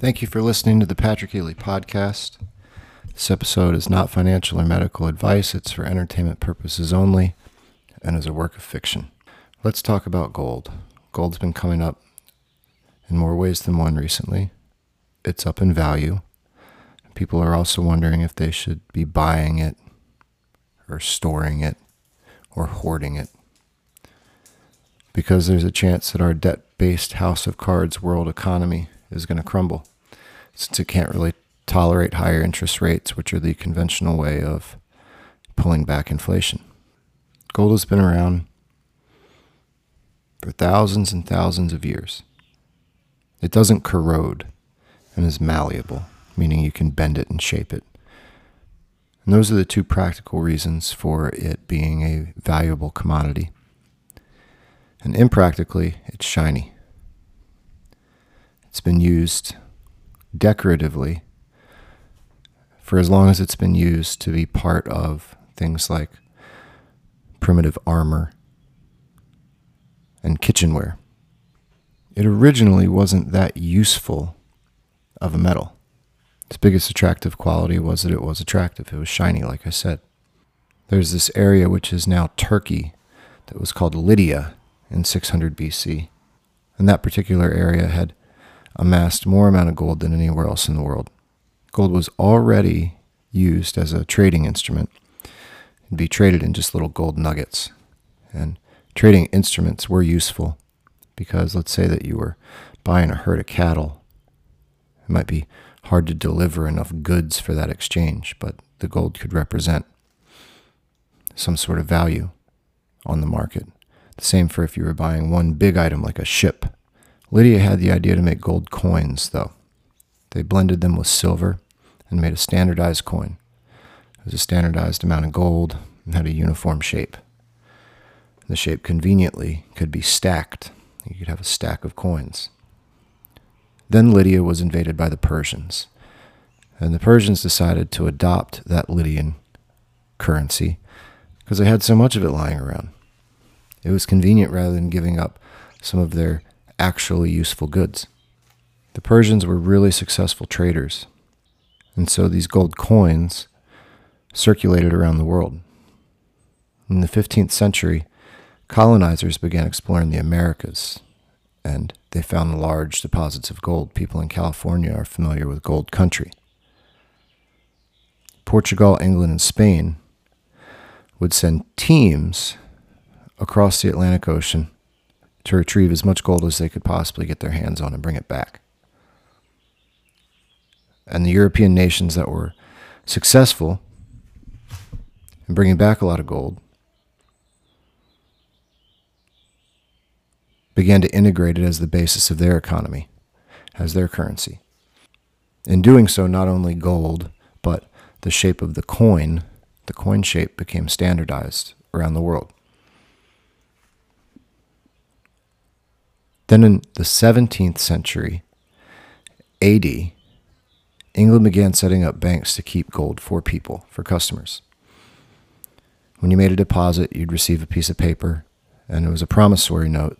Thank you for listening to the Patrick Ely podcast. This episode is not financial or medical advice. It's for entertainment purposes only and is a work of fiction. Let's talk about gold. Gold's been coming up in more ways than one recently. It's up in value. People are also wondering if they should be buying it or storing it or hoarding it, because there's a chance that our debt-based house of cards world economy is going to crumble, since it can't really tolerate higher interest rates, which are the conventional way of pulling back inflation. Gold has been around for thousands and thousands of years. It doesn't corrode and is malleable, meaning you can bend it and shape it. And those are the two practical reasons for it being a valuable commodity. And impractically, it's shiny. It's been used decoratively for as long as it's been used to be part of things like primitive armor and kitchenware. It originally wasn't that useful of a metal. Its biggest attractive quality was that it was attractive. It was shiny, like I said. There's this area which is now Turkey that was called Lydia in 600 BC. And that particular area had amassed more amount of gold than anywhere else in the world. Gold was already used as a trading instrument. It'd be traded in just little gold nuggets. And trading instruments were useful because, let's say that you were buying a herd of cattle. It might be hard to deliver enough goods for that exchange, but the gold could represent some sort of value on the market. The same for if you were buying one big item like a ship. Lydia had the idea to make gold coins, though. They blended them with silver and made a standardized coin. It was a standardized amount of gold and had a uniform shape. The shape conveniently could be stacked. You could have a stack of coins. Then Lydia was invaded by the Persians, and the Persians decided to adopt that Lydian currency because they had so much of it lying around. It was convenient rather than giving up some of their actually useful goods. The Persians were really successful traders, and so these gold coins circulated around the world. In the 15th century, colonizers began exploring the Americas, and they found large deposits of gold. People in California are familiar with Gold Country. Portugal, England, and Spain would send teams across the Atlantic Ocean to retrieve as much gold as they could possibly get their hands on and bring it back. And the European nations that were successful in bringing back a lot of gold began to integrate it as the basis of their economy, as their currency. In doing so, not only gold, but the shape of the coin shape became standardized around the world. Then in the 17th century AD, England began setting up banks to keep gold for people, for customers. When you made a deposit, you'd receive a piece of paper, and it was a promissory note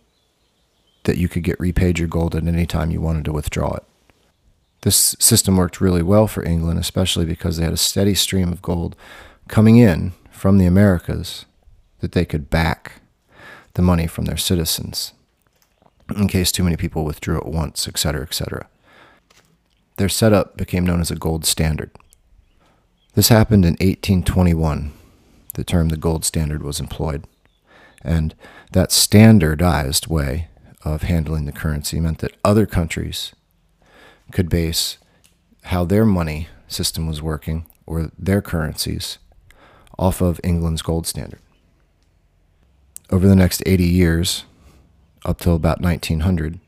that you could get repaid your gold at any time you wanted to withdraw it. This system worked really well for England, especially because they had a steady stream of gold coming in from the Americas that they could back the money from their citizens in case too many people withdrew at once, etc., etc. Their setup became known as a gold standard. This happened in 1821. The term the gold standard was employed, and that standardized way of handling the currency meant that other countries could base how their money system was working or their currencies off of England's gold standard. Over the next 80 years, up till about 1900,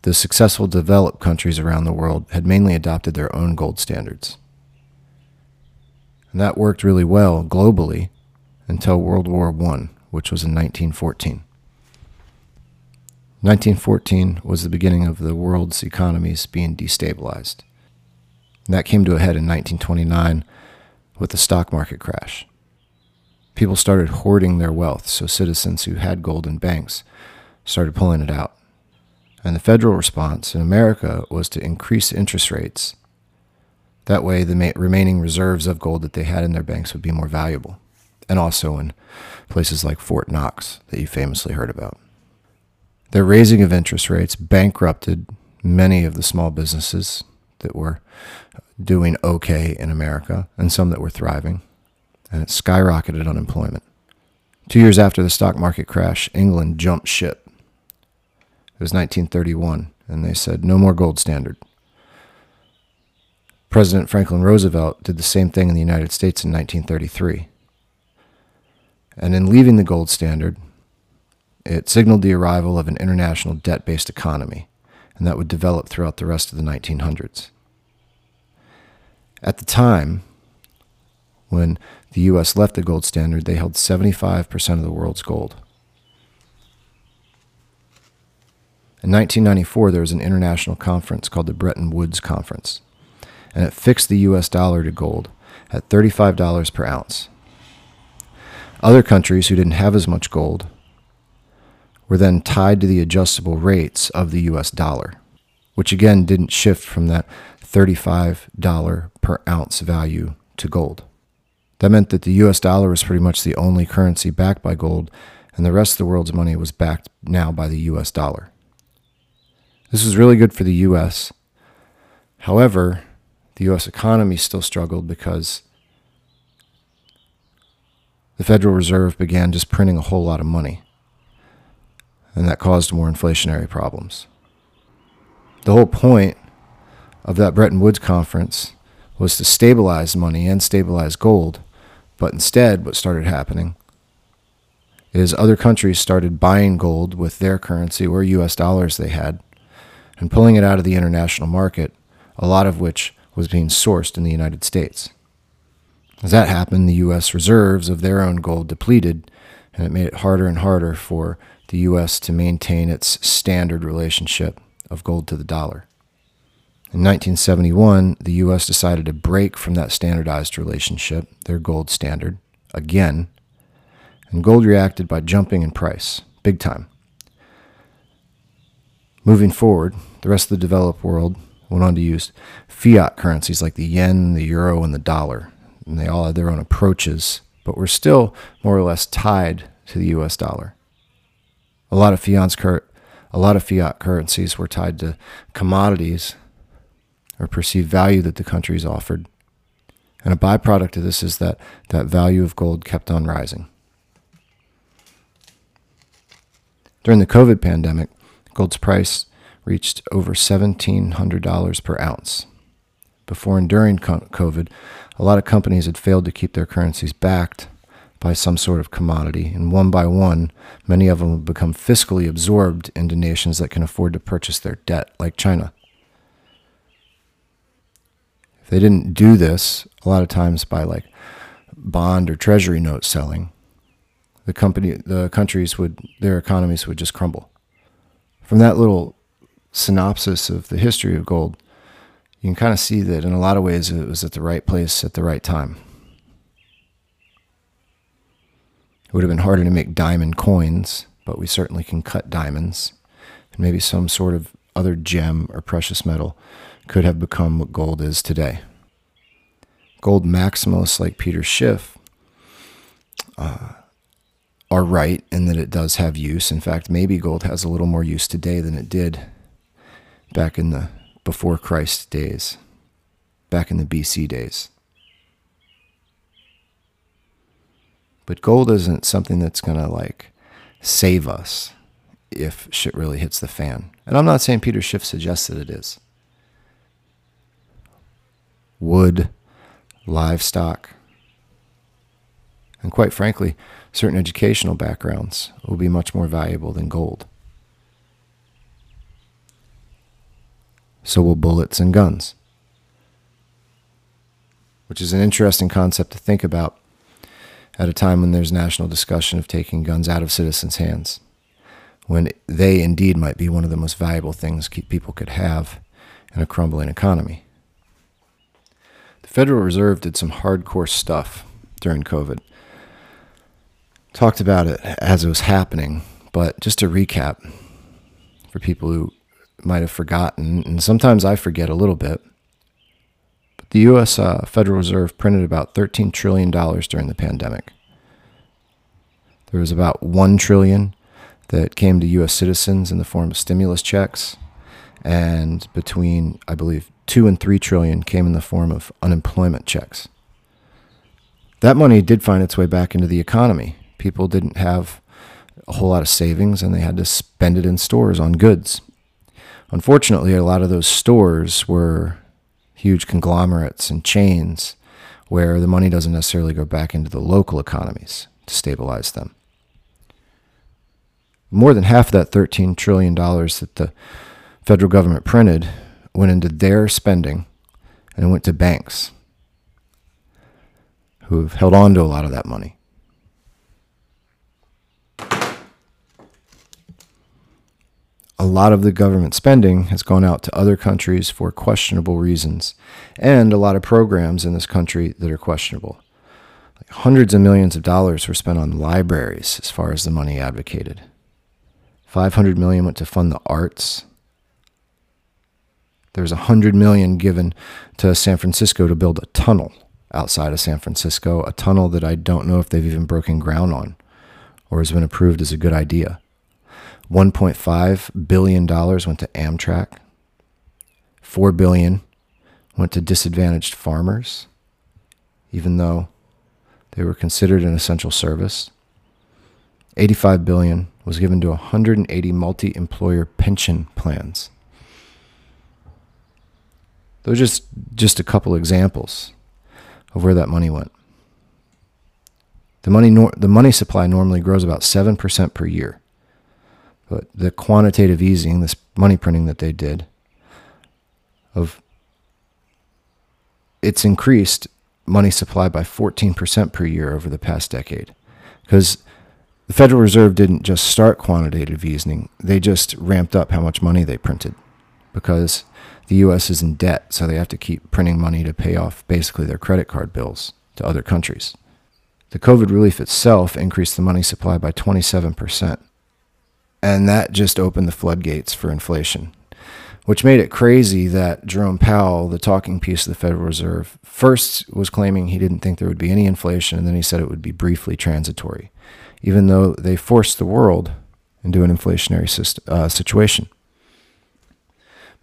the successful developed countries around the world had mainly adopted their own gold standards. And that worked really well globally until World War I, which was in 1914. 1914 was the beginning of the world's economies being destabilized. And that came to a head in 1929 with the stock market crash. People started hoarding their wealth, so citizens who had gold in banks started pulling it out. and the federal response in America was to increase interest rates. That way, the remaining reserves of gold that they had in their banks would be more valuable, and also in places like Fort Knox that you famously heard about. Their raising of interest rates bankrupted many of the small businesses that were doing okay in America, and some that were thriving, and it skyrocketed unemployment. 2 years after the stock market crash, England jumped ship. It was 1931, and they said, no more gold standard. President Franklin Roosevelt did the same thing in the United States in 1933. And in leaving the gold standard, it signaled the arrival of an international debt-based economy, and that would develop throughout the rest of the 1900s. At the time, when the U.S. left the gold standard, they held 75% of the world's gold. In 1994, there was an international conference called the Bretton Woods Conference, and it fixed the U.S. dollar to gold at $35 per ounce. Other countries who didn't have as much gold were then tied to the adjustable rates of the U.S. dollar, which again didn't shift from that $35 per ounce value to gold. That meant that the U.S. dollar was pretty much the only currency backed by gold, and the rest of the world's money was backed now by the U.S. dollar. This was really good for the U.S. However, the U.S. economy still struggled because the Federal Reserve began just printing a whole lot of money, and that caused more inflationary problems. The whole point of that Bretton Woods conference was to stabilize money and stabilize gold, but instead what started happening is other countries started buying gold with their currency or U.S. dollars they had and pulling it out of the international market, a lot of which was being sourced in the United States. As that happened, the U.S. reserves of their own gold depleted, and it made it harder and harder for the U.S. to maintain its standard relationship of gold to the dollar. In 1971, the U.S. decided to break from that standardized relationship, their gold standard, again, and gold reacted by jumping in price, big time. Moving forward, the rest of the developed world went on to use fiat currencies like the yen, the euro, and the dollar, and they all had their own approaches, but were still more or less tied to the U.S. dollar. A lot of fiat currencies were tied to commodities or perceived value that the countries offered. And a byproduct of this is that that value of gold kept on rising. During the COVID pandemic, gold's price reached over $1,700 per ounce. Before and during COVID, a lot of companies had failed to keep their currencies backed by some sort of commodity, and one by one, many of them have become fiscally absorbed into nations that can afford to purchase their debt, like China. If they didn't do this, a lot of times by like bond or treasury note selling, their economies would just crumble. From that little synopsis of the history of gold, you can kind of see that in a lot of ways it was at the right place at the right time. It would have been harder to make diamond coins, but we certainly can cut diamonds, and maybe some sort of other gem or precious metal could have become what gold is today. Gold maximalists like Peter Schiff are right in that it does have use. In fact, maybe gold has a little more use today than it did back in the before Christ days, back in the BC days. But gold isn't something that's going to like save us if shit really hits the fan. And I'm not saying Peter Schiff suggests that it is. Wood, livestock, and quite frankly, certain educational backgrounds will be much more valuable than gold. So will bullets and guns, which is an interesting concept to think about at a time when there's national discussion of taking guns out of citizens' hands, when they indeed might be one of the most valuable things people could have in a crumbling economy. The Federal Reserve did some hardcore stuff during COVID. Talked about it as it was happening, but just to recap for people who might have forgotten, and sometimes I forget a little bit, but the U.S. Federal Reserve printed about $13 trillion during the pandemic. There was about $1 trillion that came to U.S. citizens in the form of stimulus checks, and between, I believe, 2 and 3 trillion came in the form of unemployment checks. That money did find its way back into the economy. People didn't have a whole lot of savings, and they had to spend it in stores on goods. Unfortunately, a lot of those stores were huge conglomerates and chains where the money doesn't necessarily go back into the local economies to stabilize them. More than half of that $13 trillion that the federal government printed went into their spending, and went to banks who have held on to a lot of that money. A lot of the government spending has gone out to other countries for questionable reasons, and a lot of programs in this country that are questionable. Like hundreds of millions of dollars were spent on libraries as far as the money advocated. $500 million went to fund the arts. There was $100 million given to San Francisco to build a tunnel outside of San Francisco, a tunnel that I don't know if they've even broken ground on or has been approved as a good idea. $1.5 billion went to Amtrak. $4 billion went to disadvantaged farmers, even though they were considered an essential service. $85 billion was given to 180 multi-employer pension plans. Those are just a couple examples of where that money went. The money supply normally grows about 7% per year. But the quantitative easing, this money printing that they did, it's increased money supply by 14% per year over the past decade. Because the Federal Reserve didn't just start quantitative easing, they just ramped up how much money they printed. Because the U.S. is in debt, so they have to keep printing money to pay off basically their credit card bills to other countries. The COVID relief itself increased the money supply by 27%. And that just opened the floodgates for inflation, which made it crazy that Jerome Powell, the talking piece of the Federal Reserve, first was claiming he didn't think there would be any inflation, and then he said it would be briefly transitory, even though they forced the world into an inflationary situation.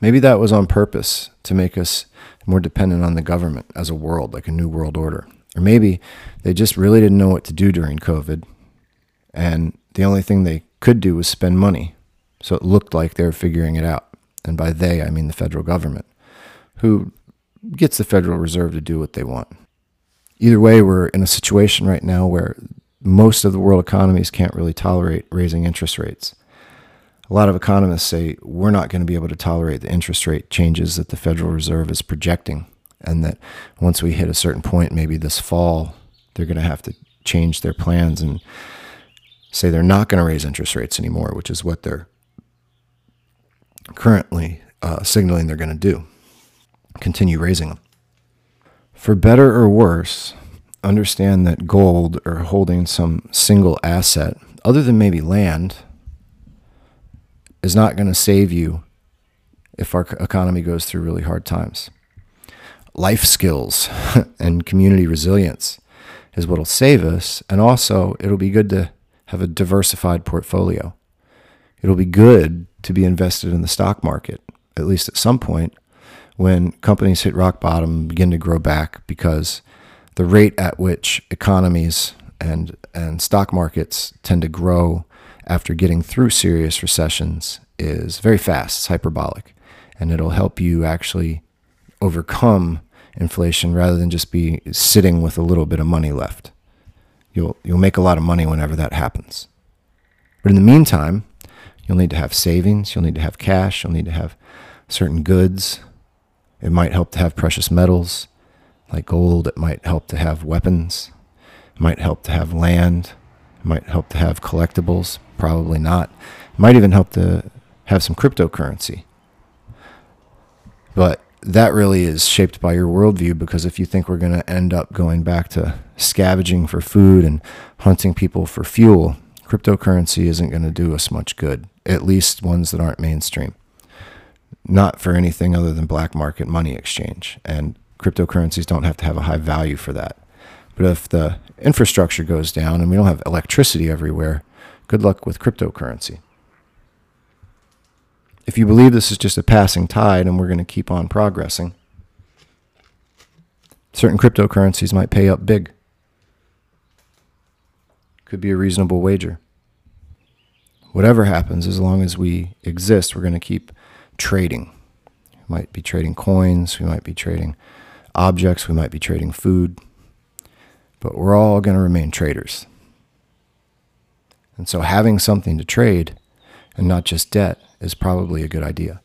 Maybe that was on purpose to make us more dependent on the government as a world, like a new world order. Or maybe they just really didn't know what to do during COVID, and the only thing they could do was spend money. So it looked like they were figuring it out. And by they, I mean the federal government, who gets the Federal Reserve to do what they want. Either way, we're in a situation right now where most of the world economies can't really tolerate raising interest rates. A lot of economists say we're not going to be able to tolerate the interest rate changes that the Federal Reserve is projecting, and that once we hit a certain point, maybe this fall, they're going to have to change their plans and say they're not going to raise interest rates anymore, which is what they're currently signaling they're going to do, continue raising them. For better or worse, understand that gold or holding some single asset, other than maybe land, is not going to save you if our economy goes through really hard times. Life skills and community resilience is what will save us, and also it'll be good to have a diversified portfolio. It'll be good to be invested in the stock market, at least at some point, when companies hit rock bottom and begin to grow back, because the rate at which economies and stock markets tend to grow after getting through serious recessions is very fast. It's hyperbolic, and it'll help you actually overcome inflation rather than just be sitting with a little bit of money left. You'll make a lot of money whenever that happens. But in the meantime, you'll need to have savings, you'll need to have cash, you'll need to have certain goods. It might help to have precious metals like gold. It might help to have weapons. It might help to have land. It might help to have collectibles. Probably not. It might even help to have some cryptocurrency. But that really is shaped by your worldview, because if you think we're going to end up going back to scavenging for food and hunting people for fuel, cryptocurrency isn't going to do us much good, at least ones that aren't mainstream. not for anything other than black market money exchange. And cryptocurrencies don't have to have a high value for that. But if the infrastructure goes down and we don't have electricity everywhere, good luck with cryptocurrency. If you believe this is just a passing tide and we're going to keep on progressing, certain cryptocurrencies might pay up big. Could be a reasonable wager. Whatever happens, as long as we exist, we're going to keep trading. We might be trading coins, we might be trading objects, we might be trading food, but we're all going to remain traders. And so having something to trade and not just debt is probably a good idea.